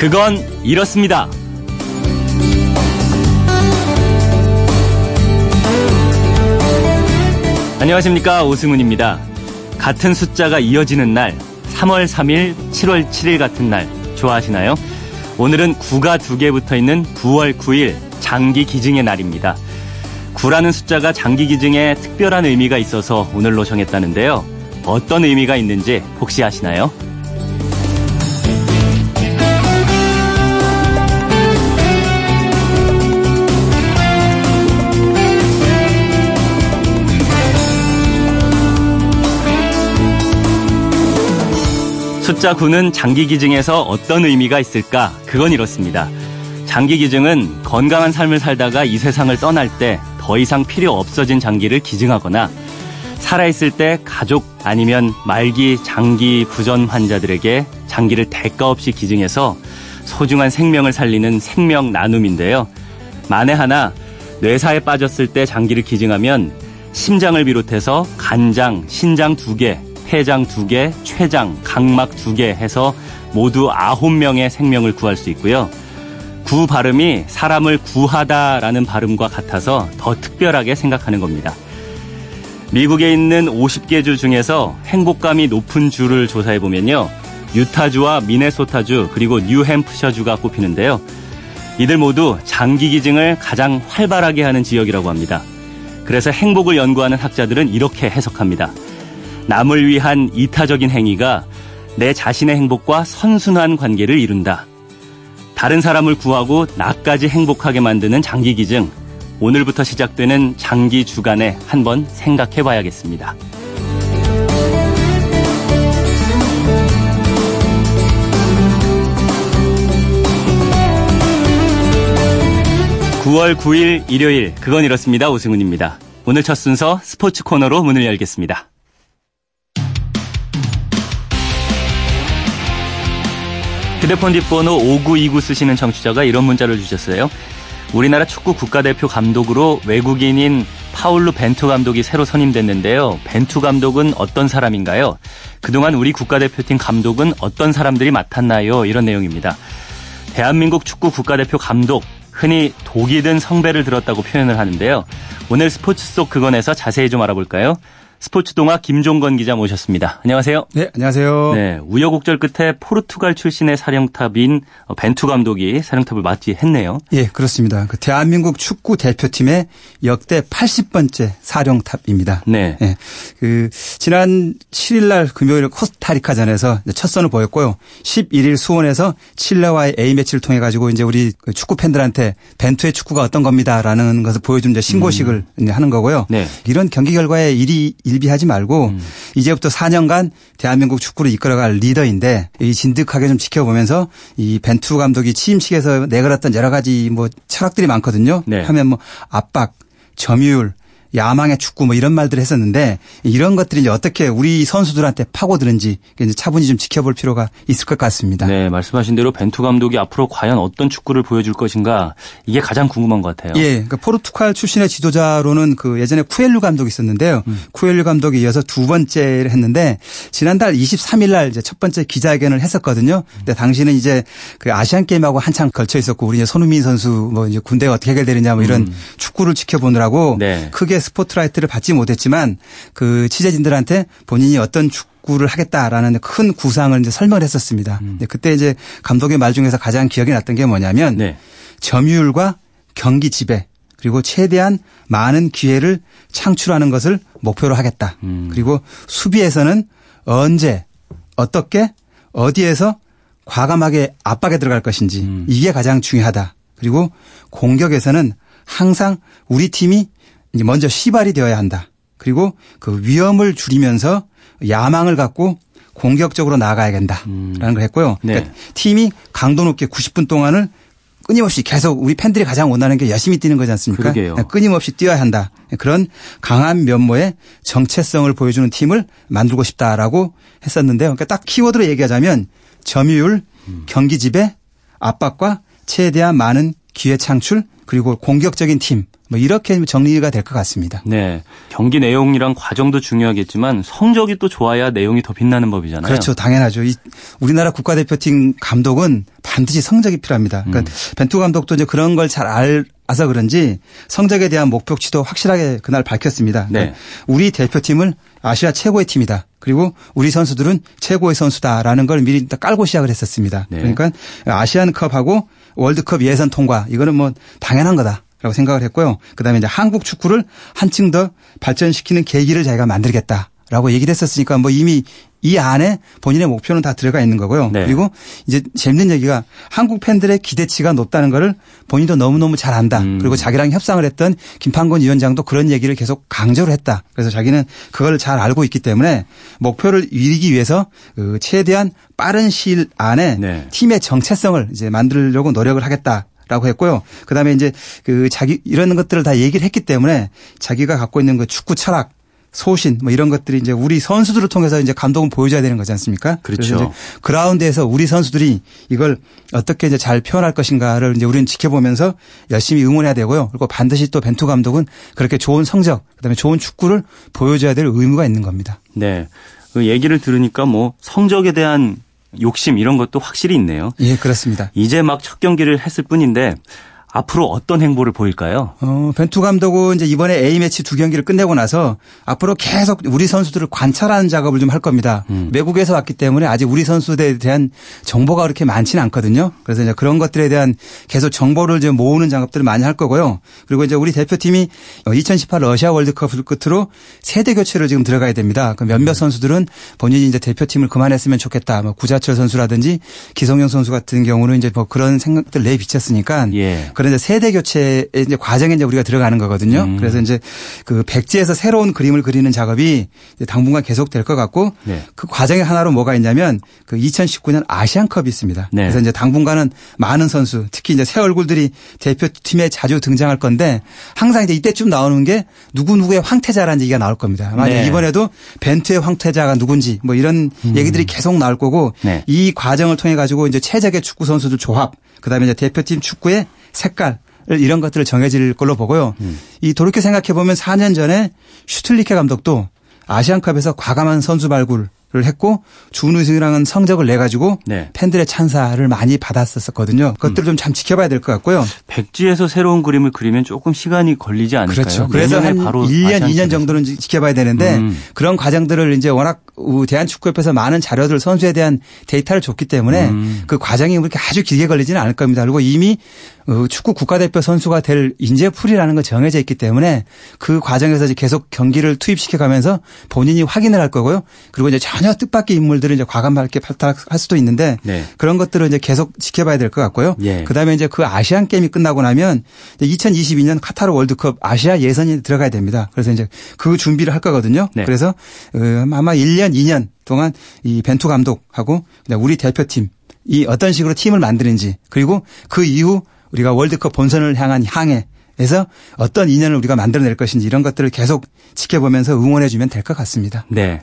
그건 이렇습니다. 안녕하십니까, 오승훈입니다. 같은 숫자가 이어지는 날, 3월 3일, 7월 7일 같은 날 좋아하시나요? 오늘은 9가 2개 붙어있는 9월 9일 장기 기증의 날입니다. 9라는 숫자가 장기 기증에 특별한 의미가 있어서 오늘로 정했다는데요. 어떤 의미가 있는지 혹시 아시나요? 숫자 9는 장기 기증에서 어떤 의미가 있을까? 그건 이렇습니다. 장기 기증은 건강한 삶을 살다가 이 세상을 떠날 때 더 이상 필요 없어진 장기를 기증하거나 살아있을 때 가족 아니면 말기 장기 부전 환자들에게 장기를 대가 없이 기증해서 소중한 생명을 살리는 생명 나눔인데요. 만에 하나 뇌사에 빠졌을 때 장기를 기증하면 심장을 비롯해서 간장, 신장 2개, 폐장 2개, 췌장, 각막 2개 해서 모두 9명의 생명을 구할 수 있고요. 구 발음이 사람을 구하다라는 발음과 같아서 더 특별하게 생각하는 겁니다. 미국에 있는 50개 주 중에서 행복감이 높은 주를 조사해보면요. 유타주와 미네소타주 그리고 뉴햄프셔주가 꼽히는데요. 이들 모두 장기 기증을 가장 활발하게 하는 지역이라고 합니다. 그래서 행복을 연구하는 학자들은 이렇게 해석합니다. 남을 위한 이타적인 행위가 내 자신의 행복과 선순환 관계를 이룬다. 다른 사람을 구하고 나까지 행복하게 만드는 장기 기증. 오늘부터 시작되는 장기 주간에 한번 생각해 봐야겠습니다. (목소리) 9월 9일 일요일, 그건 이렇습니다. 오승훈입니다. 오늘 첫 순서 스포츠 코너로 문을 열겠습니다. 휴대폰 뒷번호 5929 쓰시는 청취자가 이런 문자를 주셨어요. 우리나라 축구 국가대표 감독으로 외국인인 파울루 벤투 감독이 새로 선임됐는데요. 벤투 감독은 어떤 사람인가요? 그동안 우리 국가대표팀 감독은 어떤 사람들이 맡았나요? 이런 내용입니다. 대한민국 축구 국가대표 감독, 흔히 독이 든 성배를 들었다고 표현을 하는데요. 오늘 스포츠 속 그건에서 자세히 좀 알아볼까요? 스포츠동아 김종건 기자 모셨습니다. 안녕하세요. 네, 안녕하세요. 네, 우여곡절 끝에 포르투갈 출신의 사령탑인 벤투 감독이 사령탑을 맞이했네요. 예, 그렇습니다. 그 대한민국 축구 대표팀의 역대 80번째 사령탑입니다. 네. 예, 그 지난 7일 날 금요일 코스타리카전에서 첫 선을 보였고요. 11일 수원에서 칠레와의 A매치를 통해 가지고 이제 우리 축구 팬들한테 벤투의 축구가 어떤 겁니다라는 것을 보여준 신고식을 하는 거고요. 네. 이런 경기 결과에 일비하지 말고 이제부터 4년간 대한민국 축구를 이끌어갈 리더인데 이 진득하게 좀 지켜보면서 이 벤투 감독이 취임식에서 내걸었던 여러 가지 철학들이 많거든요. 네. 하면 압박, 점유율, 야망의 축구 이런 말들을 했었는데 이런 것들이 이제 어떻게 우리 선수들한테 파고드는지 이제 차분히 좀 지켜볼 필요가 있을 것 같습니다. 네, 말씀하신 대로 벤투 감독이 앞으로 과연 어떤 축구를 보여줄 것인가 이게 가장 궁금한 것 같아요. 예, 그러니까 포르투갈 출신의 지도자로는 그 예전에 쿠엘루 감독이 있었는데요. 쿠엘루 감독이 이어서 두 번째를 했는데 지난달 23일 날 이제 첫 번째 기자회견을 했었거든요. 근데 당시는 이제 그 아시안 게임하고 한창 걸쳐 있었고 우리 이제 손흥민 선수 이제 군대가 어떻게 해결되느냐 이런 축구를 지켜보느라고 네. 크게 스포트라이트를 받지 못했지만 그 취재진들한테 본인이 어떤 축구를 하겠다라는 큰 구상을 이제 설명을 했었습니다. 그때 이제 감독의 말 중에서 가장 기억에 났던 게 뭐냐면 네. 점유율과 경기 지배 그리고 최대한 많은 기회를 창출하는 것을 목표로 하겠다. 그리고 수비에서는 언제, 어떻게, 어디에서 과감하게 압박에 들어갈 것인지 이게 가장 중요하다. 그리고 공격에서는 항상 우리 팀이 이제 먼저 시발이 되어야 한다. 그리고 그 위험을 줄이면서 야망을 갖고 공격적으로 나아가야 된다라는 걸 했고요. 네. 그러니까 팀이 강도 높게 90분 동안을 끊임없이 계속 우리 팬들이 가장 원하는 게 열심히 뛰는 거지 않습니까? 그러니까 끊임없이 뛰어야 한다. 그런 강한 면모의 정체성을 보여주는 팀을 만들고 싶다라고 했었는데요. 그러니까 딱 키워드로 얘기하자면 점유율, 경기지배, 압박과 최대한 많은 기회 창출 그리고 공격적인 팀, 뭐 이렇게 정리가 될 것 같습니다. 네, 경기 내용이랑 과정도 중요하겠지만 성적이 또 좋아야 내용이 더 빛나는 법이잖아요. 그렇죠. 당연하죠. 우리나라 국가대표팀 감독은 반드시 성적이 필요합니다. 그러니까 벤투 감독도 이제 그런 걸 잘 아서 그런지 성적에 대한 목표치도 확실하게 그날 밝혔습니다. 그러니까 네. 우리 대표팀은 아시아 최고의 팀이다. 그리고 우리 선수들은 최고의 선수다라는 걸 미리 깔고 시작을 했었습니다. 네. 그러니까 아시안컵하고 월드컵 예선 통과 이거는 뭐 당연한 거다라고 생각을 했고요. 그다음에 이제 한국 축구를 한층 더 발전시키는 계기를 자기가 만들겠다라고 얘기를 했었으니까 뭐 이미 이 안에 본인의 목표는 다 들어가 있는 거고요. 네. 그리고 이제 재밌는 얘기가 한국 팬들의 기대치가 높다는 걸 본인도 너무너무 잘 안다. 그리고 자기랑 협상을 했던 김판곤 위원장도 그런 얘기를 계속 강조를 했다. 그래서 자기는 그걸 잘 알고 있기 때문에 목표를 이루기 위해서 최대한 빠른 시일 안에 네. 팀의 정체성을 이제 만들려고 노력을 하겠다. 라고 했고요. 그다음에 이제 자기 이런 것들을 다 얘기를 했기 때문에 자기가 갖고 있는 그 축구 철학 소신 뭐 이런 것들이 이제 우리 선수들을 통해서 이제 감독은 보여줘야 되는 거지 않습니까? 그렇죠. 그래서 이제 그라운드에서 우리 선수들이 이걸 어떻게 이제 잘 표현할 것인가를 이제 우리는 지켜보면서 열심히 응원해야 되고요. 그리고 반드시 또 벤투 감독은 그렇게 좋은 성적, 그다음에 좋은 축구를 보여줘야 될 의무가 있는 겁니다. 네, 그 얘기를 들으니까 뭐 성적에 대한 욕심 이런 것도 확실히 있네요. 예, 그렇습니다. 이제 막 첫 경기를 했을 뿐인데. 앞으로 어떤 행보를 보일까요? 벤투 감독은 이제 이번에 A매치 2경기를 끝내고 나서 앞으로 계속 우리 선수들을 관찰하는 작업을 좀 할 겁니다. 외국에서 왔기 때문에 아직 우리 선수들에 대한 정보가 그렇게 많지는 않거든요. 그래서 이제 그런 것들에 대한 계속 정보를 이제 모으는 작업들을 많이 할 거고요. 그리고 이제 우리 대표팀이 2018 러시아 월드컵을 끝으로 세대 교체를 지금 들어가야 됩니다. 그 몇몇 선수들은 본인이 이제 대표팀을 그만했으면 좋겠다. 뭐 구자철 선수라든지 기성용 선수 같은 경우는 이제 뭐 그런 생각들 내비쳤으니까 예. 그런 이제 세대 교체의 이제 과정에 이제 우리가 들어가는 거거든요. 그래서 이제 그 백지에서 새로운 그림을 그리는 작업이 이제 당분간 계속 될 것 같고 네. 그 과정의 하나로 뭐가 있냐면 그 2019년 아시안컵이 있습니다. 네. 그래서 이제 당분간은 많은 선수 특히 이제 새 얼굴들이 대표팀에 자주 등장할 건데 항상 이제 이때쯤 나오는 게 누구누구의 황태자라는 얘기가 나올 겁니다. 만약 네. 이번에도 벤투의 황태자가 누군지 뭐 이런 얘기들이 계속 나올 거고 네. 이 과정을 통해 가지고 이제 최적의 축구 선수들 조합 그다음에 이제 대표팀 축구의 색깔 이런 것들을 정해질 걸로 보고요. 이 돌이켜 생각해 보면 4년 전에 슈틀리케 감독도 아시안컵에서 과감한 선수 발굴을 했고 준우승이랑은 성적을 내 가지고 네. 팬들의 찬사를 많이 받았었거든요. 그것들을 좀 참 지켜봐야 될 것 같고요. 백지에서 새로운 그림을 그리면 조금 시간이 걸리지 않을까요? 그렇죠. 그래서 한 바로 1년, 2년 정도는 지켜봐야 되는데 그런 과정들을 이제 워낙 대한축구협회에서 많은 자료들 선수에 대한 데이터를 줬기 때문에 그 과정이 그렇게 아주 길게 걸리지는 않을 겁니다. 그리고 이미 축구 국가대표 선수가 될 인재풀이라는 거 정해져 있기 때문에 그 과정에서 이제 계속 경기를 투입시켜가면서 본인이 확인을 할 거고요. 그리고 이제 전혀 뜻밖의 인물들을 이제 과감하게 발탁할 수도 있는데 네. 그런 것들을 이제 계속 지켜봐야 될 것 같고요. 예. 그다음에 이제 그 아시안 게임이 끝나고 나면 2022년 카타르 월드컵 아시아 예선이 들어가야 됩니다. 그래서 이제 그 준비를 할 거거든요. 네. 그래서 아마 1년, 2년 동안 이 벤투 감독하고 우리 대표팀 이 어떤 식으로 팀을 만드는지 그리고 그 이후 우리가 월드컵 본선을 향한 향해에서 어떤 인연을 우리가 만들어낼 것인지 이런 것들을 계속 지켜보면서 응원해 주면 될 것 같습니다. 네,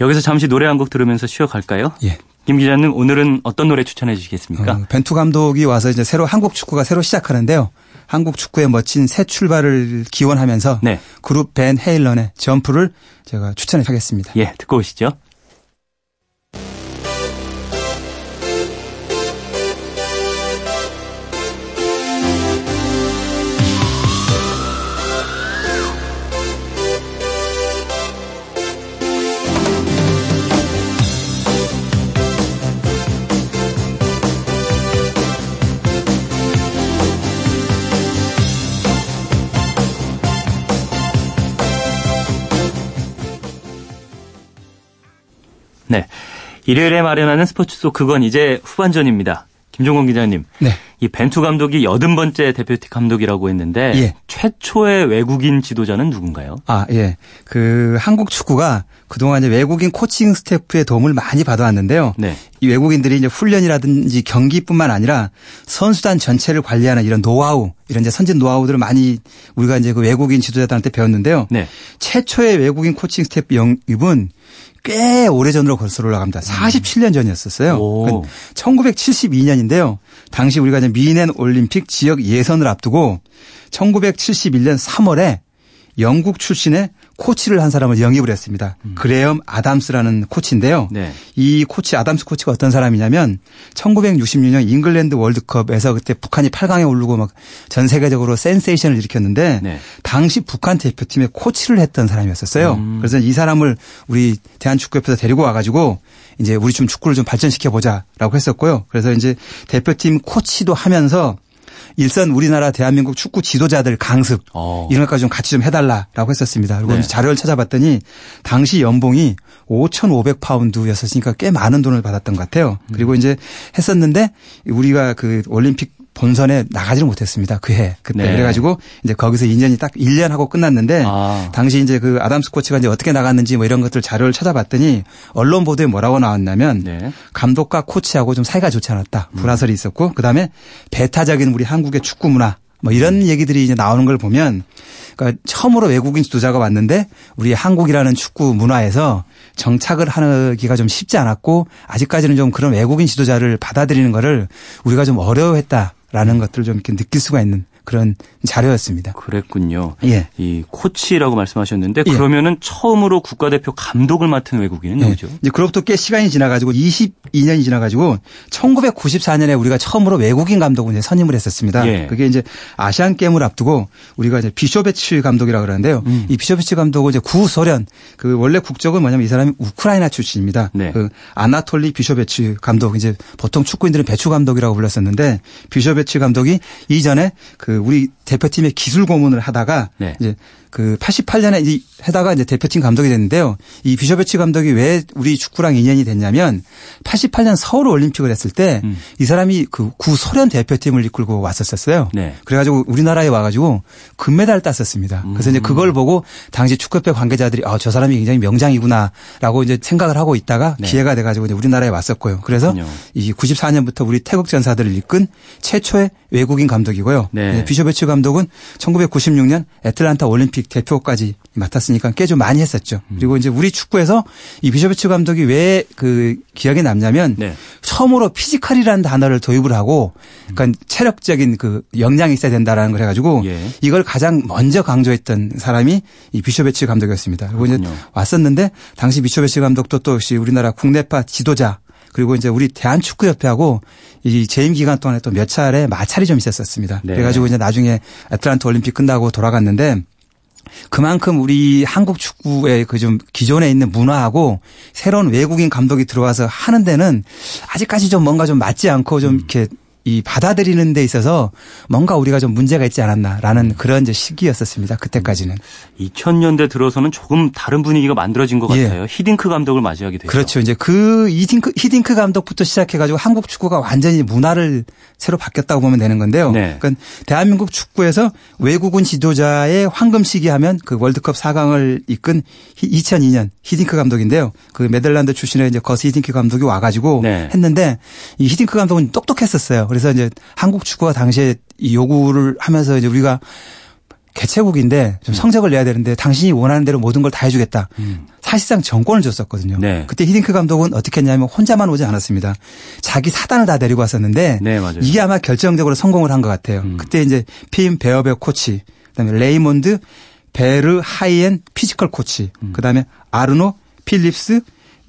여기서 잠시 노래 한 곡 들으면서 쉬어갈까요? 예. 김 기자님 오늘은 어떤 노래 추천해 주시겠습니까? 벤투 감독이 와서 이제 한국 축구가 새로 시작하는데요. 한국 축구의 멋진 새 출발을 기원하면서 네. 그룹 밴 헤일런의 점프를 제가 추천하겠습니다. 예, 듣고 오시죠. 네, 일요일에 마련하는 스포츠 속 그건 이제 후반전입니다. 김종건 기자님, 네. 이 벤투 감독이 80번째 대표팀 감독이라고 했는데 예. 최초의 외국인 지도자는 누군가요? 아, 예. 그 한국 축구가 그동안 이제 외국인 코칭 스태프의 도움을 많이 받아왔는데요. 네. 이 외국인들이 이제 훈련이라든지 경기뿐만 아니라 선수단 전체를 관리하는 이런 노하우, 이런 이제 선진 노하우들을 많이 우리가 이제 그 외국인 지도자들한테 배웠는데요. 네. 최초의 외국인 코칭 스태프 영입은 꽤 오래전으로 거슬러 올라갑니다. 47년 전이었어요. 1972년인데요. 당시 우리가 이제 미넨 올림픽 지역 예선을 앞두고 1971년 3월에 영국 출신의 코치를 한 사람을 영입을 했습니다. 그레엄 아담스라는 코치인데요. 네. 이 코치 아담스 코치가 어떤 사람이냐면 1966년 잉글랜드 월드컵에서 그때 북한이 8강에 오르고 막 전 세계적으로 센세이션을 일으켰는데 네. 당시 북한 대표팀의 코치를 했던 사람이었어요. 그래서 이 사람을 우리 대한축구협회에서 데리고 와가지고 이제 우리 좀 축구를 좀 발전시켜 보자라고 했었고요. 그래서 이제 대표팀 코치도 하면서 일선 우리나라 대한민국 축구 지도자들 강습 이런 것까지 좀 같이 좀 해달라라고 했었습니다. 그리고 네. 자료를 찾아봤더니 당시 연봉이 5,500파운드였으니까 꽤 많은 돈을 받았던 것 같아요. 그리고 이제 했었는데 우리가 그 올림픽 본선에 나가지를 못했습니다. 그 해. 그때 네. 그래가지고 이제 거기서 2년이 딱 1년 하고 끝났는데 당시 이제 그 아담스 코치가 이제 어떻게 나갔는지 뭐 이런 것들 자료를 찾아봤더니 언론 보도에 뭐라고 나왔냐면 네. 감독과 코치하고 좀 사이가 좋지 않았다. 불화설이 있었고 그다음에 배타적인 우리 한국의 축구 문화 뭐 이런 얘기들이 이제 나오는 걸 보면 그러니까 처음으로 외국인 지도자가 왔는데 우리 한국이라는 축구 문화에서 정착을 하기가 좀 쉽지 않았고 아직까지는 좀 그런 외국인 지도자를 받아들이는 거를 우리가 좀 어려워했다라는 것들을 좀 이렇게 느낄 수가 있는 그런 자료였습니다. 그랬군요. 예. 이 코치라고 말씀하셨는데 예. 그러면은 처음으로 국가대표 감독을 맡은 외국인은 누구죠? 예. 이제 그로부터 꽤 시간이 지나가지고 22년이 지나가지고 1994년에 우리가 처음으로 외국인 감독을 이제 선임을 했었습니다. 예. 그게 이제 아시안 게임을 앞두고 우리가 이제 비쇼베츠 감독이라고 그러는데요. 이 비쇼베츠 감독은 이제 구소련 그 원래 국적은 뭐냐면 이 사람이 우크라이나 출신입니다. 네. 그 아나톨리 비쇼베츠 감독 이제 보통 축구인들은 배추 감독이라고 불렀었는데 비쇼베츠 감독이 이전에 그 우리 대표팀의 기술 고문을 하다가 네. 이제 그 88년에 이제 하다가 이제 대표팀 감독이 됐는데요. 이 비쇼베츠 감독이 왜 우리 축구랑 인연이 됐냐면 88년 서울 올림픽을 했을 때 이 사람이 그 구소련 대표팀을 이끌고 왔었어요. 네. 그래가지고 우리나라에 와가지고 금메달을 땄었습니다. 그래서 이제 그걸 보고 당시 축구협회 관계자들이 저 사람이 굉장히 명장이구나라고 이제 생각을 하고 있다가 네. 기회가 돼가지고 이제 우리나라에 왔었고요. 그래서 그렇군요. 이 94년부터 우리 태극 전사들을 이끈 최초의 외국인 감독이고요. 네. 비쇼베츠 감독은 1996년 애틀란타 올림픽 대표까지 맡았으니까 꽤 좀 많이 했었죠. 그리고 이제 우리 축구에서 이 비쇼베츠 감독이 왜 그 기억에 남냐면 네. 처음으로 피지컬이라는 단어를 도입을 하고 그러니까 체력적인 그 역량이 있어야 된다라는 걸 해가지고 예. 이걸 가장 먼저 강조했던 사람이 이 비쇼베츠 감독이었습니다. 그리고 그렇군요. 이제 왔었는데 당시 비쇼베츠 감독도 또 역시 우리나라 국내파 지도자 그리고 이제 우리 대한축구협회하고 이 재임 기간 동안에 또 몇 차례 마찰이 좀 있었습니다. 네. 그래가지고 이제 나중에 애틀란타 올림픽 끝나고 돌아갔는데 그만큼 우리 한국 축구의 그 좀 기존에 있는 문화하고 새로운 외국인 감독이 들어와서 하는 데는 아직까지 좀 뭔가 좀 맞지 않고 좀 이렇게 이 받아들이는 데 있어서 뭔가 우리가 좀 문제가 있지 않았나라는 그런 이제 시기였었습니다. 그때까지는. 2000년대 들어서는 조금 다른 분위기가 만들어진 것 같아요. 예. 히딩크 감독을 맞이하게 되죠. 그렇죠. 이제 그 히딩크 감독부터 시작해가지고 한국 축구가 완전히 문화를 새로 바뀌었다고 보면 되는 건데요. 네. 그러니까 대한민국 축구에서 외국인 지도자의 황금 시기 하면 그 월드컵 4강을 이끈 2002년 히딩크 감독인데요. 그 네덜란드 출신의 이제 거스 히딩크 감독이 와가지고 네. 했는데 이 히딩크 감독은 똑똑했었어요. 그래서 이제 한국 축구가 당시에 이 요구를 하면서 이제 우리가 개최국인데 좀 성적을 내야 되는데 당신이 원하는 대로 모든 걸 다 해주겠다. 사실상 정권을 줬었거든요. 네. 그때 히딩크 감독은 어떻게 했냐면 혼자만 오지 않았습니다. 자기 사단을 다 데리고 왔었는데 네, 맞아요. 이게 아마 결정적으로 성공을 한 것 같아요. 그때 이제 핀 베어베 코치, 그다음에 레이몬드 베르하이엔 피지컬 코치, 그다음에 아르노 필립스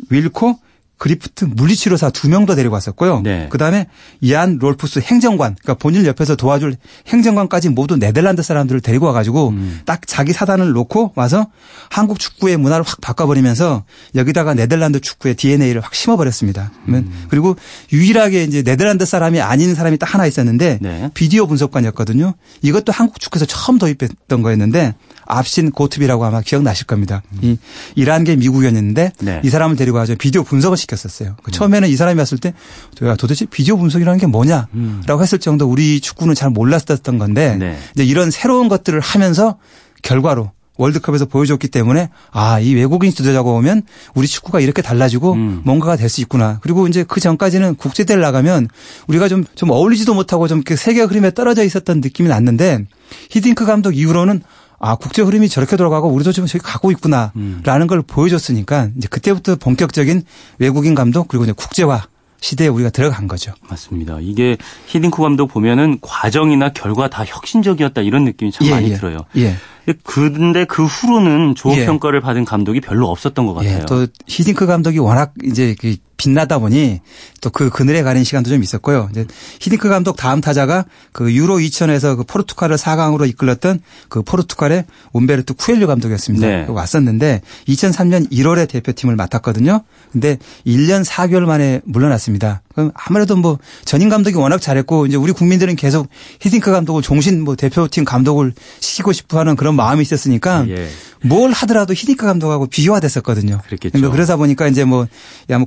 윌코 그리프트 물리치료사 2명도 데리고 왔었고요. 네. 그다음에 이안 롤프스 행정관, 그러니까 본인 옆에서 도와줄 행정관까지 모두 네덜란드 사람들을 데리고 와가지고 딱 자기 사단을 놓고 와서 한국 축구의 문화를 확 바꿔버리면서 여기다가 네덜란드 축구의 DNA를 확 심어버렸습니다. 그리고 유일하게 이제 네덜란드 사람이 아닌 사람이 딱 하나 있었는데 네. 비디오 분석관이었거든요. 이것도 한국 축구에서 처음 도입했던 거였는데 압신 고트비라고 아마 기억나실 겁니다. 이란계 미국이었는데 네. 이 사람을 데리고 와서 비디오 분석을 시켰었어요. 처음에는 이 사람이 왔을 때 도대체 비디오 분석이라는 게 뭐냐라고 했을 정도 우리 축구는 잘 몰랐었던 건데 네. 이제 이런 새로운 것들을 하면서 결과로 월드컵에서 보여줬기 때문에 이 외국인 지도자가 오면 우리 축구가 이렇게 달라지고 뭔가가 될 수 있구나. 그리고 이제 그 전까지는 국제대회를 나가면 우리가 좀 어울리지도 못하고 좀 세계 흐름에 떨어져 있었던 느낌이 났는데 히딩크 감독 이후로는 아, 국제 흐름이 저렇게 돌아가고 우리도 지금 저기 가고 있구나라는 걸 보여줬으니까 이제 그때부터 본격적인 외국인 감독 그리고 이제 국제화 시대에 우리가 들어간 거죠. 맞습니다. 이게 히딩크 감독 보면은 과정이나 결과 다 혁신적이었다 이런 느낌이 참 많이 들어요. 예. 근데 그 후로는 좋은 평가를 받은 감독이 별로 없었던 것 같아요. 또 히딩크 감독이 워낙 이제 빛나다 보니 또 그 그늘에 가린 시간도 좀 있었고요. 이제 히딩크 감독 다음 타자가 그 유로 2000에서 그 포르투갈을 4강으로 이끌었던 그 포르투갈의 운베르투 쿠엘류 감독이었습니다. 네. 왔었는데 2003년 1월에 대표팀을 맡았거든요. 근데 1년 4개월 만에 물러났습니다. 그럼 아무래도 뭐 전임 감독이 워낙 잘했고 이제 우리 국민들은 계속 히딩크 감독을 종신 뭐 대표팀 감독을 시키고 싶어하는 그런 마음이 있었으니까 뭘 하더라도 히딩크 감독하고 비교가 됐었거든요. 그렇겠죠. 그러다 보니까 이제 뭐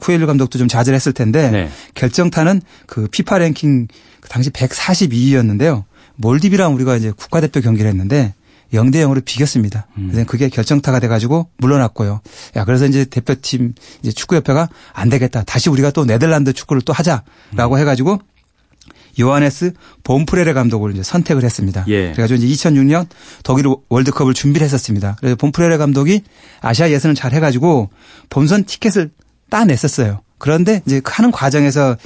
쿠엘류 감독도 좀 좌절했을 텐데 결정타는 그 피파 랭킹 그 당시 142위였는데요. 몰디브랑 우리가 이제 국가대표 경기를 했는데 0-0으로 비겼습니다. 그래서 그게 결정타가 돼가지고 물러났고요. 야, 그래서 이제 대표팀 이제 축구협회가 안 되겠다. 다시 우리가 또 네덜란드 축구를 또 하자라고 해가지고 요하네스 본프레레 감독을 이제 선택을 했습니다. 그래가지고 이제 2006년 독일 월드컵을 준비를 했었습니다. 그래서 본프레레 감독이 아시아 예선을 잘 해가지고 본선 티켓을 따냈었어요. 그런데 이제 하는 과정에서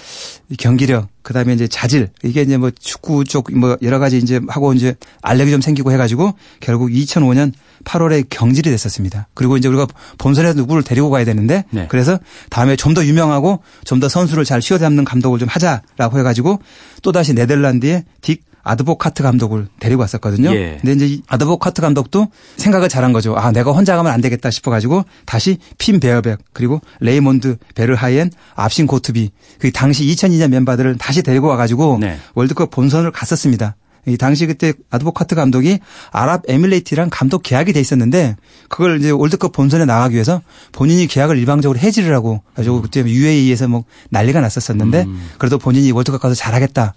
경기력, 그다음에 이제 자질, 이게 이제 뭐 축구 쪽 뭐 여러 가지 이제 하고 이제 알력이 좀 생기고 해가지고 결국 2005년 8월에 경질이 됐었습니다. 그리고 이제 우리가 본선에서 누구를 데리고 가야 되는데 그래서 다음에 좀 더 유명하고 좀 더 선수를 잘 휘어잡는 감독을 좀 하자라고 해가지고 또 다시 네덜란드의 딕 아드보카트 감독을 데리고 왔었거든요. 근데 이제 아드보카트 감독도 생각을 잘한 거죠. 아, 내가 혼자 가면 안 되겠다 싶어가지고 다시 핀 베어베 그리고 레이몬드 베르하이엔, 압신 고트비 그 당시 2002년 멤버들을 다시 데리고 와가지고 월드컵 본선을 갔었습니다. 이 당시 그때 아드보카트 감독이 아랍에미레이트랑 감독 계약이 돼 있었는데 그걸 이제 월드컵 본선에 나가기 위해서 본인이 계약을 일방적으로 해지를 하고 가지고 그때 UAE에서 뭐 난리가 났었었는데 그래도 본인이 월드컵 가서 잘하겠다라고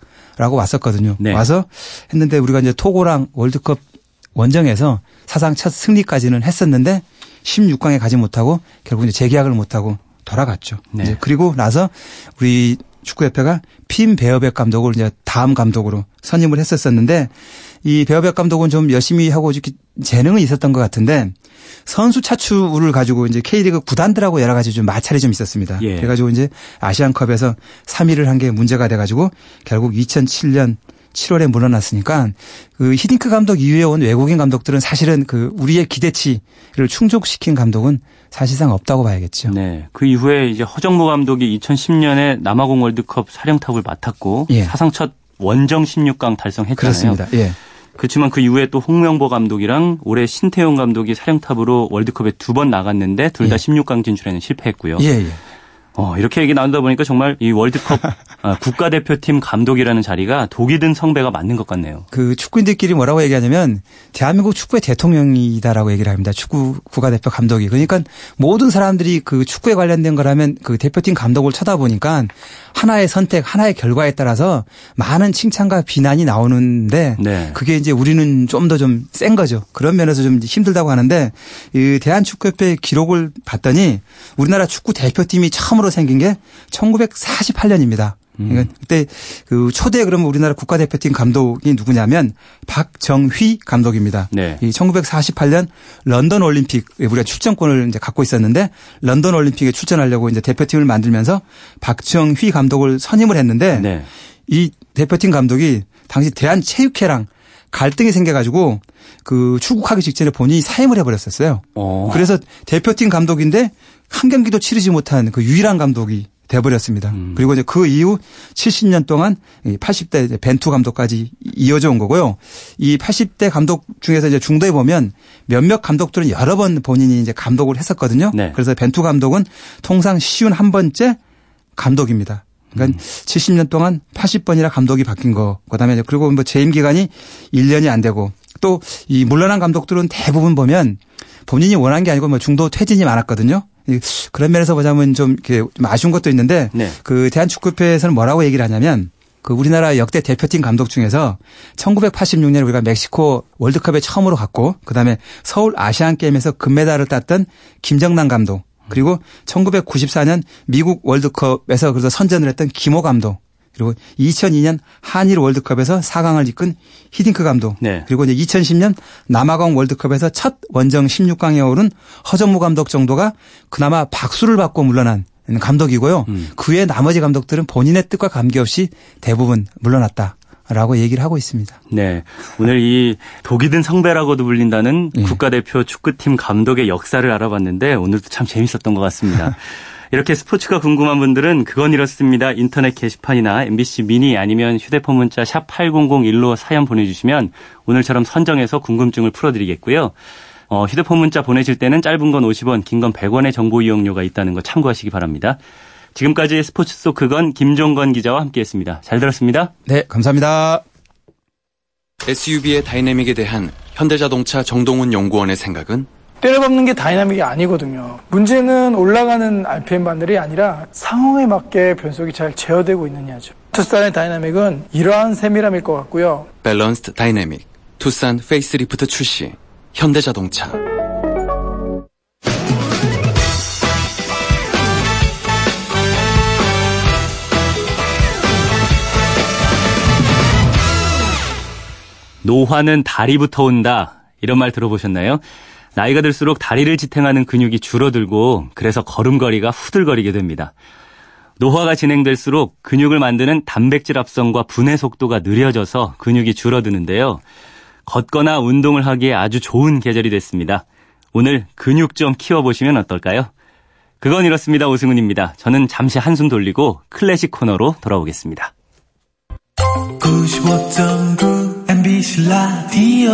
왔었거든요. 와서 했는데 우리가 이제 토고랑 월드컵 원정에서 사상 첫 승리까지는 했었는데 16강에 가지 못하고 결국 이제 재계약을 못하고 돌아갔죠. 이제 그리고 나서 우리 축구협회가 핀 베어베 감독을 이제 다음 감독으로 선임을 했었었는데 이 베어베 감독은 좀 열심히 하고 이렇게 재능은 있었던 것 같은데 선수 차출을 가지고 이제 K리그 구단들하고 여러 가지 좀 마찰이 좀 있었습니다. 그래가지고 이제 아시안컵에서 3위를 한 게 문제가 돼가지고 결국 2007년 7월에 물러났으니까 그 히딩크 감독 이후에 온 외국인 감독들은 사실은 그 우리의 기대치를 충족시킨 감독은 사실상 없다고 봐야겠죠. 네. 그 이후에 이제 허정무 감독이 2010년에 남아공 월드컵 사령탑을 맡았고 사상 첫 원정 16강 달성했잖아요. 그렇습니다. 그렇지만 그 이후에 또 홍명보 감독이랑 올해 신태용 감독이 사령탑으로 월드컵에 2번 나갔는데 둘 다 16강 진출에는 실패했고요. 이렇게 얘기 나누다 보니까 정말 이 월드컵 국가대표팀 감독이라는 자리가 독이 든 성배가 맞는 것 같네요. 그 축구인들끼리 뭐라고 얘기하냐면 대한민국 축구의 대통령이다라고 얘기를 합니다. 축구 국가대표 감독이. 그러니까 모든 사람들이 그 축구에 관련된 거라면 그 대표팀 감독을 쳐다보니까 하나의 선택, 하나의 결과에 따라서 많은 칭찬과 비난이 나오는데 그게 이제 우리는 좀 더 좀 센 거죠. 그런 면에서 좀 힘들다고 하는데 이 대한축구협회의 기록을 봤더니 우리나라 축구 대표팀이 처음으로 생긴 게 1948년입니다. 그때 그 초대 그러면 우리나라 국가대표팀 감독이 누구냐면 박정휘 감독입니다. 이 1948년 런던 올림픽 우리가 출전권을 이제 갖고 있었는데 런던 올림픽에 출전하려고 이제 대표팀을 만들면서 박정휘 감독을 선임을 했는데 이 대표팀 감독이 당시 대한체육회랑 갈등이 생겨가지고 그 출국하기 직전에 본인이 사임을 해버렸었어요. 그래서 대표팀 감독인데 한 경기도 치르지 못한 그 유일한 감독이 돼버렸습니다. 그리고 이제 그 이후 70년 동안 80대 벤투 감독까지 이어져 온 거고요. 이 80대 감독 중에서 이제 중도에 보면 몇몇 감독들은 여러 번 본인이 이제 감독을 했었거든요. 그래서 벤투 감독은 통상 51번째 감독입니다. 그러니까 70년 동안 80번이나 감독이 바뀐 거. 그다음에 이제 그리고 뭐 재임 기간이 1년이 안 되고 또 이 물러난 감독들은 대부분 보면 본인이 원한 게 아니고 뭐 중도 퇴진이 많았거든요. 그런 면에서 보자면 좀 이렇게 아쉬운 것도 있는데 그 대한축구협회에서는 뭐라고 얘기를 하냐면 그 우리나라 역대 대표팀 감독 중에서 1986년에 우리가 멕시코 월드컵에 처음으로 갔고 그다음에 서울 아시안게임에서 금메달을 땄던 김정남 감독 그리고 1994년 미국 월드컵에서 그래서 선전을 했던 김호 감독 그리고 2002년 한일 월드컵에서 4강을 이끈 히딩크 감독. 네. 그리고 이제 2010년 남아공 월드컵에서 첫 원정 16강에 오른 허정무 감독 정도가 그나마 박수를 받고 물러난 감독이고요. 그 외 나머지 감독들은 본인의 뜻과 관계없이 대부분 물러났다. 라고 얘기를 하고 있습니다. 네. 오늘 이 독이 든 성배라고도 불린다는 국가대표 축구팀 감독의 역사를 알아봤는데 오늘도 참 재밌었던 것 같습니다. 이렇게 스포츠가 궁금한 분들은 그건 이렇습니다. 인터넷 게시판이나 MBC 미니 아니면 휴대폰 문자 샵 8001로 사연 보내주시면 오늘처럼 선정해서 궁금증을 풀어드리겠고요. 휴대폰 문자 보내실 때는 짧은 건 50원, 긴 건 100원의 정보 이용료가 있다는 거 참고하시기 바랍니다. 지금까지 스포츠 속 그건 김종건 기자와 함께했습니다. 잘 들었습니다. 네, 감사합니다. SUV의 다이내믹에 대한 현대자동차 정동훈 연구원의 생각은? 때려박는 게 다이내믹이 아니거든요. 문제는 올라가는 RPM 반들이 아니라 상황에 맞게 변속이 잘 제어되고 있느냐죠. 투싼의 다이내믹은 이러한 셈이라밀 것 같고요. 밸런스드 다이내믹, 투싼 페이스리프트 출시, 현대자동차. 노화는 다리부터 온다. 이런 말 들어보셨나요? 나이가 들수록 다리를 지탱하는 근육이 줄어들고 그래서 걸음걸이가 후들거리게 됩니다. 노화가 진행될수록 근육을 만드는 단백질 합성과 분해 속도가 느려져서 근육이 줄어드는데요. 걷거나 운동을 하기에 아주 좋은 계절이 됐습니다. 오늘 근육 좀 키워보시면 어떨까요? 그건 이렇습니다. 오승훈입니다. 저는 잠시 한숨 돌리고 클래식 코너로 돌아오겠습니다. 95.9 MBC 라디오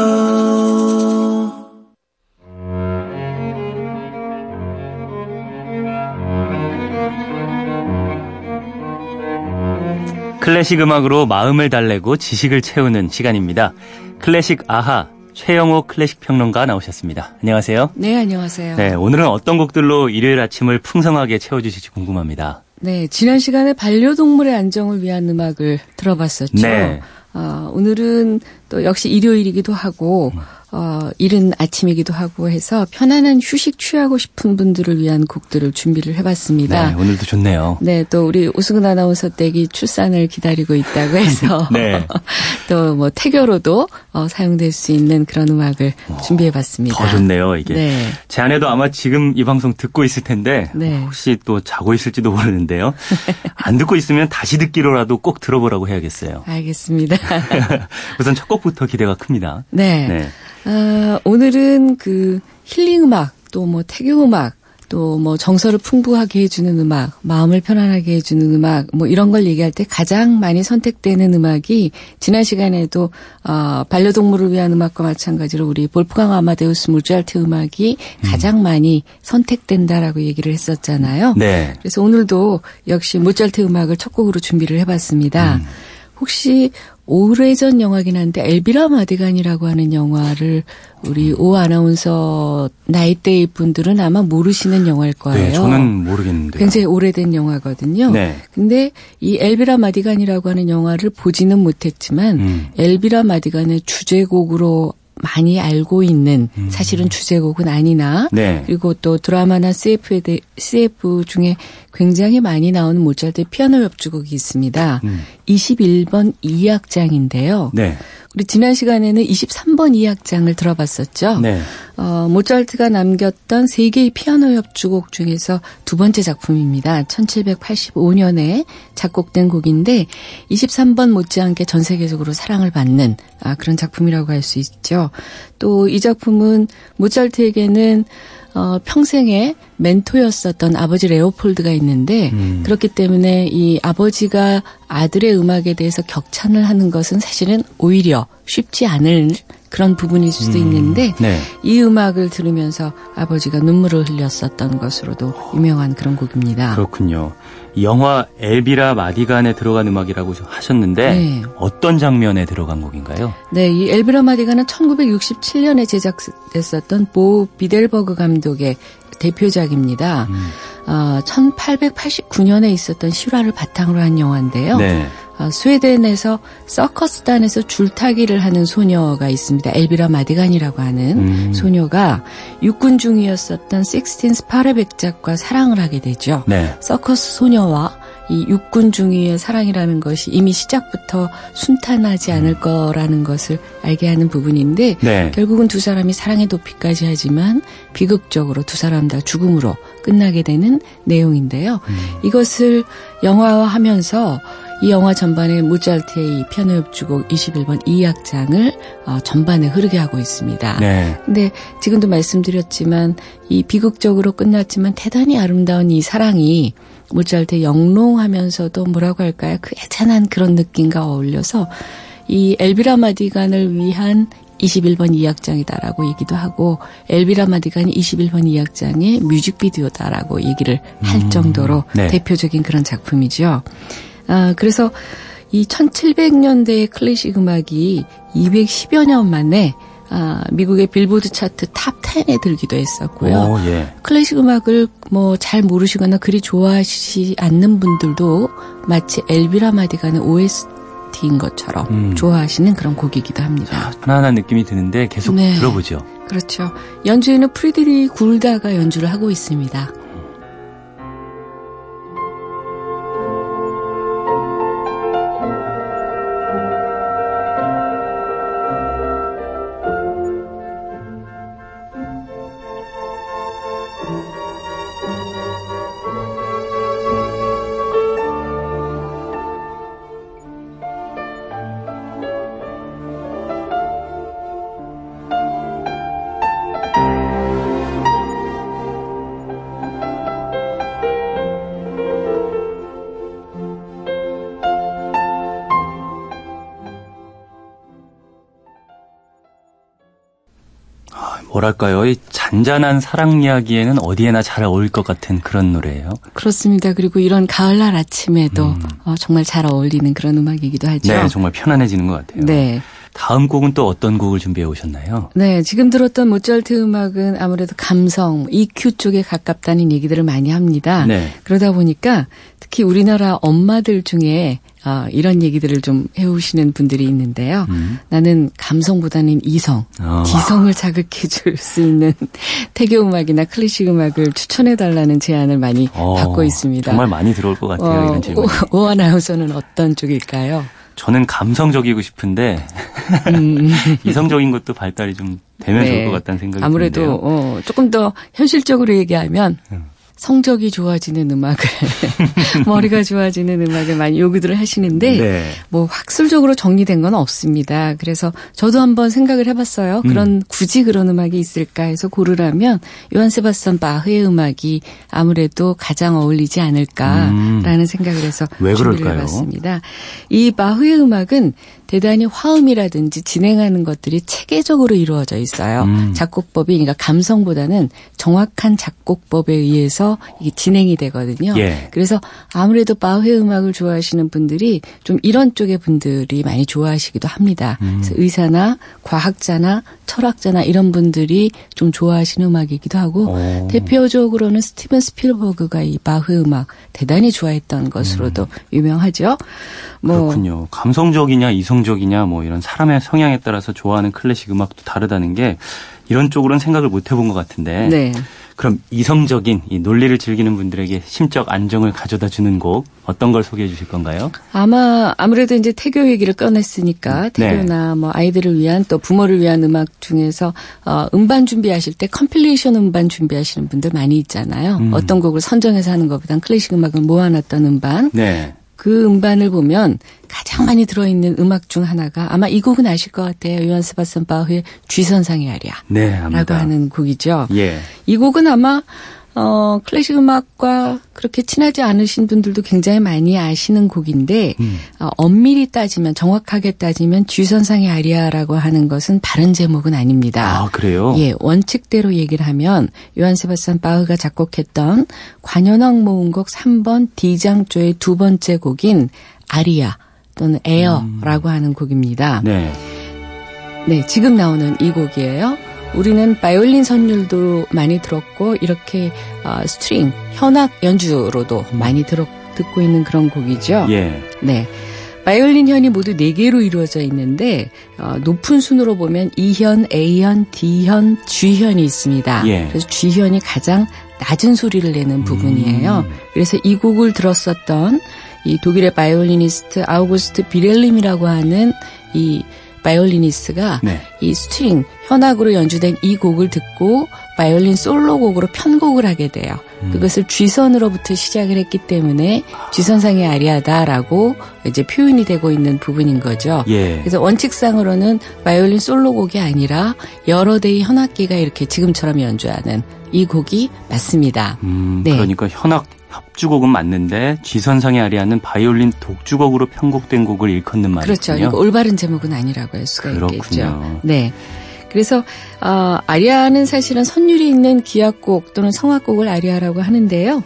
클래식 음악으로 마음을 달래고 지식을 채우는 시간입니다. 클래식 아하, 최영옥 클래식 평론가 나오셨습니다. 안녕하세요. 네, 안녕하세요. 네, 오늘은 어떤 곡들로 일요일 아침을 풍성하게 채워주실지 궁금합니다. 네, 지난 시간에 반려동물의 안정을 위한 음악을 들어봤었죠. 네. 오늘은 또 역시 일요일이기도 하고 이른 아침이기도 하고 해서 편안한 휴식 취하고 싶은 분들을 위한 곡들을 준비를 해봤습니다. 네, 오늘도 좋네요. 네, 또 우리 오승훈 아나운서 댁이 출산을 기다리고 있다고 해서 네. 또 뭐 태교로도 사용될 수 있는 그런 음악을 준비해봤습니다. 더 좋네요, 이게. 네. 제 아내도 아마 지금 이 방송 듣고 있을 텐데 네. 혹시 또 자고 있을지도 모르는데요. 안 듣고 있으면 다시 듣기로라도 꼭 들어보라고 해야겠어요. 알겠습니다. 우선 첫 곡부터 기대가 큽니다. 네. 네. 오늘은 그 힐링 음악, 또 뭐 태교 음악, 또 뭐 정서를 풍부하게 해주는 음악, 마음을 편안하게 해주는 음악, 뭐 이런 걸 얘기할 때 가장 많이 선택되는 음악이 지난 시간에도 반려동물을 위한 음악과 마찬가지로 우리 볼프강 아마데우스 모차르트 음악이 가장 많이 선택된다라고 얘기를 했었잖아요. 네. 그래서 오늘도 역시 모차르트 음악을 첫 곡으로 준비를 해봤습니다. 혹시 오래전 영화긴 한데 엘비라 마디간이라고 하는 영화를 우리 오 아나운서 나이대의 분들은 아마 모르시는 영화일 거예요. 네, 저는 모르겠는데요. 굉장히 오래된 영화거든요. 네. 근데 이 엘비라 마디간이라고 하는 영화를 보지는 못했지만 엘비라 마디간의 주제곡으로 많이 알고 있는 사실은 주제곡은 아니나 네. 그리고 또 드라마나 CF 중에 굉장히 많이 나오는 모차르트의 피아노 협주곡이 있습니다. 21번 2악장인데요. 네. 우리 지난 시간에는 23번 2악장을 들어봤었죠. 네. 모차르트가 남겼던 세 개의 피아노 협주곡 중에서 두 번째 작품입니다. 1785년에 작곡된 곡인데 23번 못지않게 전 세계적으로 사랑을 받는 그런 작품이라고 할 수 있죠. 또 이 작품은 모차르트에게는 평생에 멘토였었던 아버지 레오폴드가 있는데 그렇기 때문에 이 아버지가 아들의 음악에 대해서 격찬을 하는 것은 사실은 오히려 쉽지 않을 그런 부분일 수도 있는데 네. 이 음악을 들으면서 아버지가 눈물을 흘렸었던 것으로도 유명한 그런 곡입니다. 그렇군요. 영화 엘비라 마디간에 들어간 음악이라고 하셨는데 네. 어떤 장면에 들어간 곡인가요? 네, 이 엘비라 마디간은 1967년에 제작됐었던 보 비델버그 감독의 대표작입니다. 1889년에 있었던 실화를 바탕으로 한 영화인데요. 네. 스웨덴에서 서커스단에서 줄타기를 하는 소녀가 있습니다. 엘비라 마디간이라고 하는 소녀가 육군 중이었었던 식스틴 스파르백작과 사랑을 하게 되죠. 네. 서커스 소녀와 이 육군 중위의 사랑이라는 것이 이미 시작부터 순탄하지 않을 거라는 것을 알게 하는 부분인데 네. 결국은 두 사람이 사랑의 도피까지 하지만 비극적으로 두 사람 다 죽음으로 끝나게 되는 내용인데요. 이것을 영화화하면서 이 영화 전반에 모차르트의 이 피아노협주곡 21번 2악장을 전반에 흐르게 하고 있습니다. 네. 근데 지금도 말씀드렸지만 이 비극적으로 끝났지만 대단히 아름다운 이 사랑이 모차르트의 영롱하면서도 뭐라고 할까요? 그 애잔한 그런 느낌과 어울려서 이 엘비라 마디간을 위한 21번 2악장이다라고 얘기도 하고 엘비라 마디간이 21번 2악장의 뮤직비디오다라고 얘기를 할 정도로 네. 대표적인 그런 작품이죠. 아, 그래서 이 1700년대의 클래식 음악이 210여 년 만에 미국의 빌보드 차트 탑 10에 들기도 했었고요. 오, 예. 클래식 음악을 뭐 잘 모르시거나 그리 좋아하시지 않는 분들도 마치 엘비라 마디간의 OST인 것처럼 좋아하시는 그런 곡이기도 합니다. 편안한 느낌이 드는데 계속 네. 들어보죠. 그렇죠. 연주에는 프리드리히 굴다가 연주를 하고 있습니다. 뭐랄까요? 이 잔잔한 사랑 이야기에는 어디에나 잘 어울릴 것 같은 그런 노래예요. 그렇습니다. 그리고 이런 가을날 아침에도 정말 잘 어울리는 그런 음악이기도 하죠. 네, 정말 편안해지는 것 같아요. 네. 다음 곡은 또 어떤 곡을 준비해 오셨나요? 네, 지금 들었던 모차르트 음악은 아무래도 감성, EQ 쪽에 가깝다는 얘기들을 많이 합니다. 네. 그러다 보니까 특히 우리나라 엄마들 중에 이런 얘기들을 좀 해오시는 분들이 있는데요. 나는 감성보다는 이성, 기성을 자극해 줄 수 있는 태교음악이나 클래식 음악을 추천해달라는 제안을 많이 받고 있습니다. 정말 많이 들어올 것 같아요. 이런 질문. 오 아나운서는 어떤 쪽일까요? 저는 감성적이고 싶은데 이성적인 것도 발달이 좀 되면 네. 좋을 것 같다는 생각이 드는데요. 아무래도 조금 더 현실적으로 얘기하면 성적이 좋아지는 음악을 머리가 좋아지는 음악을 많이 요구들을 하시는데 네. 뭐 학술적으로 정리된 건 없습니다. 그래서 저도 한번 생각을 해봤어요. 그런 굳이 그런 음악이 있을까 해서 고르라면 요한 세바스찬 바흐의 음악이 아무래도 가장 어울리지 않을까라는 생각을 해서 준비를 해봤습니다. 이 바흐의 음악은 대단히 화음이라든지 진행하는 것들이 체계적으로 이루어져 있어요. 작곡법이 그러니까 감성보다는 정확한 작곡법에 의해서 이게 진행이 되거든요. 예. 그래서 아무래도 바흐의 음악을 좋아하시는 분들이 좀 이런 쪽의 분들이 많이 좋아하시기도 합니다. 그래서 의사나 과학자나 철학자나 이런 분들이 좀 좋아하시는 음악이기도 하고 대표적으로는 스티븐 스필버그가 이 바흐 음악 대단히 좋아했던 것으로도 유명하죠. 뭐 그렇군요. 감성적이냐 이성 적이냐 뭐 이런 사람의 성향에 따라서 좋아하는 클래식 음악도 다르다는 게 이런 쪽으로는 생각을 못 해본 것 같은데 네. 그럼 이성적인 이 논리를 즐기는 분들에게 심적 안정을 가져다 주는 곡 어떤 걸 소개해 주실 건가요? 아무래도 이제 태교 얘기를 꺼냈으니까 태교나 네. 뭐 아이들을 위한 또 부모를 위한 음악 중에서 음반 준비하실 때 컴필레이션 음반 준비하시는 분들 많이 있잖아요. 어떤 곡을 선정해서 하는 것보단 클래식 음악을 모아놨던 음반 네. 그 음반을 보면 가장 많이 들어있는 음악 중 하나가 아마 이 곡은 아실 것 같아요. 요한 세바스찬 바흐의 쥐선상의 아리아라고 네, 하는 곡이죠. 예. 이 곡은 아마 클래식 음악과 그렇게 친하지 않으신 분들도 굉장히 많이 아시는 곡인데 엄밀히 따지면 정확하게 따지면 쥐선상의 아리아라고 하는 것은 바른 제목은 아닙니다. 아 그래요? 예, 원칙대로 얘기를 하면 요한 세바스찬 바흐가 작곡했던 관현악 모음곡 3번 D장조의 두 번째 곡인 아리아 또는 에어라고 하는 곡입니다. 네. 네, 지금 나오는 이 곡이에요. 우리는 바이올린 선율도 많이 들었고 이렇게 스트링, 현악 연주로도 많이 듣고 있는 그런 곡이죠. 예. 네. 바이올린 현이 모두 4개로 이루어져 있는데 높은 순으로 보면 E현, A현, D현, G현이 있습니다. 예. 그래서 G현이 가장 낮은 소리를 내는 부분이에요. 그래서 이 곡을 들었었던 이 독일의 바이올리니스트 아우구스트 비렐림이라고 하는 이 바이올리니스트가 네. 이 스트링 현악으로 연주된 이 곡을 듣고 바이올린 솔로곡으로 편곡을 하게 돼요. 그것을 G선으로부터 시작을 했기 때문에 G선상의 아리아다라고 이제 표현이 되고 있는 부분인 거죠. 예. 그래서 원칙상으로는 바이올린 솔로곡이 아니라 여러 대의 현악기가 이렇게 지금처럼 연주하는 이 곡이 맞습니다. 네. 그러니까 현악 합주곡은 맞는데 G선상의 아리아는 바이올린 독주곡으로 편곡된 곡을 일컫는 말이군요. 그렇죠. 그러니까 올바른 제목은 아니라고 할 수가 그렇군요. 있겠죠. 네. 그래서 아리아는 사실은 선율이 있는 기악곡 또는 성악곡을 아리아라고 하는데요.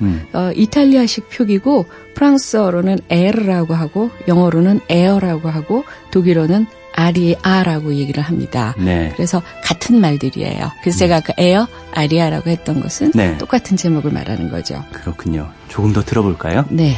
이탈리아식 표기고 프랑스어로는 에르라고 하고 영어로는 에어라고 하고 독일어는 아리아라고 얘기를 합니다. 네. 그래서 같은 말들이에요. 그래서 제가 아까 에어, 아리아라고 했던 것은 네. 똑같은 제목을 말하는 거죠. 그렇군요. 조금 더 들어볼까요? 네.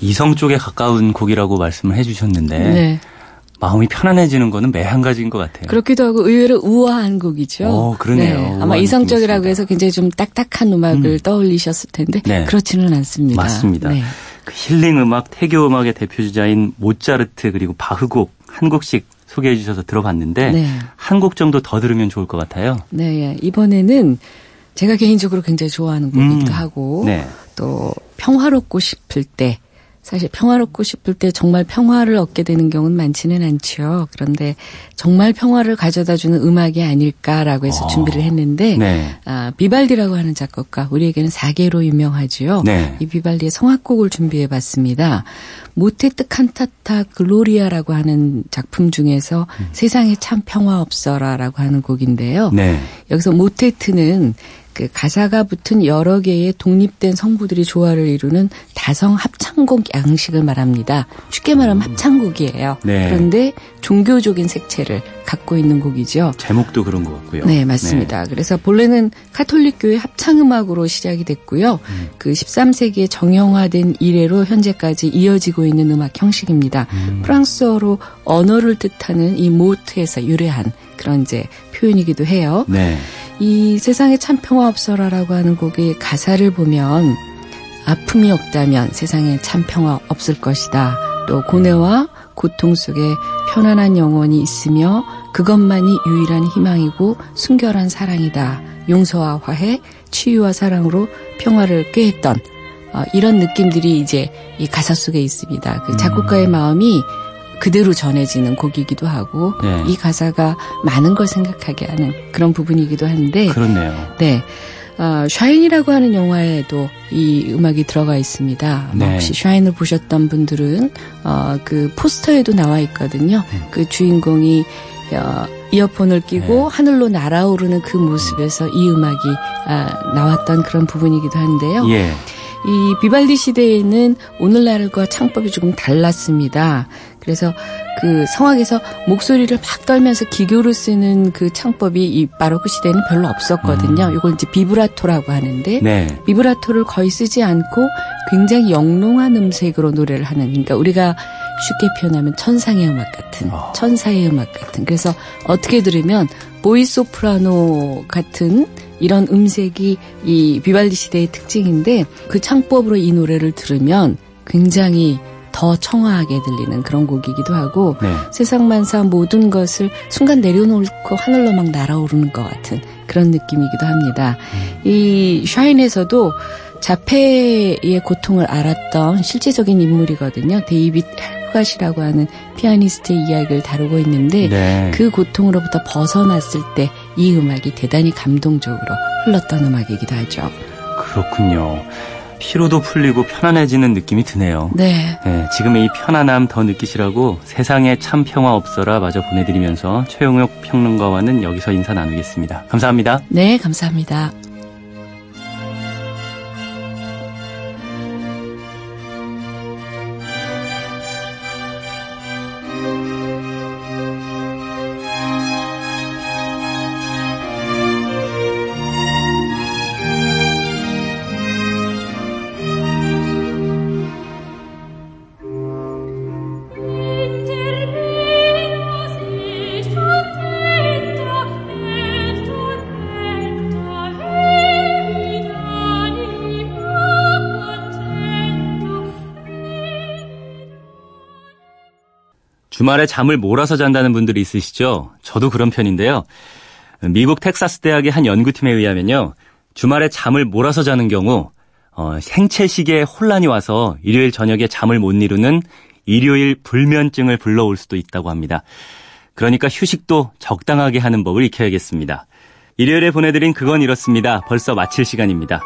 이성 쪽에 가까운 곡이라고 말씀을 해주셨는데 네. 마음이 편안해지는 거는 매 한 가지인 것 같아요. 그렇기도 하고 의외로 우아한 곡이죠. 그러네요. 네. 아마 이성적이라고 해서 굉장히 좀 딱딱한 음악을 떠올리셨을 텐데 네. 그렇지는 않습니다. 맞습니다. 네. 그 힐링 음악, 태교 음악의 대표주자인 모차르트 그리고 바흐곡 한 곡씩 소개해 주셔서 들어봤는데 네. 한 곡 정도 더 들으면 좋을 것 같아요. 네, 이번에는 제가 개인적으로 굉장히 좋아하는 곡이기도 하고 네. 또 평화롭고 싶을 때 사실 평화롭고 싶을 때 정말 평화를 얻게 되는 경우는 많지는 않죠. 그런데 정말 평화를 가져다주는 음악이 아닐까라고 해서 준비를 했는데 네. 비발디라고 하는 작곡가 우리에게는 사계로 유명하지요. 네. 이 비발디의 성악곡을 준비해봤습니다. 모테트 칸타타 글로리아라고 하는 작품 중에서 세상에 참 평화 없어라라고 하는 곡인데요. 네. 여기서 모테트는 그 가사가 붙은 여러 개의 독립된 성부들이 조화를 이루는 다성 합창곡 양식을 말합니다. 쉽게 말하면 합창곡이에요. 네. 그런데 종교적인 색채를 갖고 있는 곡이죠. 제목도 그런 것 같고요. 네, 맞습니다. 네. 그래서 본래는 카톨릭교회 합창음악으로 시작이 됐고요. 그 13세기에 정형화된 이래로 현재까지 이어지고 있는 음악 형식입니다. 프랑스어로 언어를 뜻하는 이 모트에서 유래한 그런 이제 표현이기도 해요. 네. 이 세상에 참 평화 없어라라고 하는 곡의 가사를 보면 아픔이 없다면 세상에 참 평화 없을 것이다. 또 고뇌와 고통 속에 편안한 영혼이 있으며 그것만이 유일한 희망이고 순결한 사랑이다. 용서와 화해, 치유와 사랑으로 평화를 꾀했던 이런 느낌들이 이제 이 가사 속에 있습니다. 그 작곡가의 마음이 그대로 전해지는 곡이기도 하고 네. 이 가사가 많은 걸 생각하게 하는 그런 부분이기도 한데 그렇네요. 네, 샤인이라고 하는 영화에도 이 음악이 들어가 있습니다. 네. 혹시 샤인을 보셨던 분들은 그 포스터에도 나와 있거든요. 그 주인공이 이어폰을 끼고 네. 하늘로 날아오르는 그 모습에서 이 음악이 나왔던 그런 부분이기도 한데요. 예. 이 비발디 시대에는 오늘날과 창법이 조금 달랐습니다. 그래서 그 성악에서 목소리를 막 떨면서 기교를 쓰는 그 창법이 이 바로크 시대에는 별로 없었거든요. 이걸 이제 비브라토라고 하는데 네. 비브라토를 거의 쓰지 않고 굉장히 영롱한 음색으로 노래를 하는 그러니까 우리가 쉽게 표현하면 천상의 음악 같은 천사의 음악 같은 그래서 어떻게 들으면 보이소프라노 같은 이런 음색이 이 비발디 시대의 특징인데 그 창법으로 이 노래를 들으면 굉장히 더 청아하게 들리는 그런 곡이기도 하고 네. 세상만사 모든 것을 순간 내려놓고 하늘로 막 날아오르는 것 같은 그런 느낌이기도 합니다. 이 샤인에서도 자폐의 고통을 알았던 실제적인 인물이거든요. 데이빗 헬프갓이라고 하는 피아니스트의 이야기를 다루고 있는데 네. 그 고통으로부터 벗어났을 때 이 음악이 대단히 감동적으로 흘렀던 음악이기도 하죠. 그렇군요. 피로도 풀리고 편안해지는 느낌이 드네요. 네. 네, 지금의 이 편안함 더 느끼시라고 세상에 참 평화 없어라 마저 보내드리면서 최영옥 평론가와는 여기서 인사 나누겠습니다. 감사합니다. 네, 감사합니다. 주말에 잠을 몰아서 잔다는 분들이 있으시죠? 저도 그런 편인데요. 미국 텍사스 대학의 한 연구팀에 의하면요. 주말에 잠을 몰아서 자는 경우 생체시계에 혼란이 와서 일요일 저녁에 잠을 못 이루는 일요일 불면증을 불러올 수도 있다고 합니다. 그러니까 휴식도 적당하게 하는 법을 익혀야겠습니다. 일요일에 보내드린 그건 이렇습니다. 벌써 마칠 시간입니다.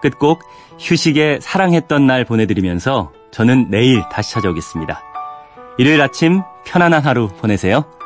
끝곡 휴식에 사랑했던 날 보내드리면서 저는 내일 다시 찾아오겠습니다. 일요일 아침 편안한 하루 보내세요.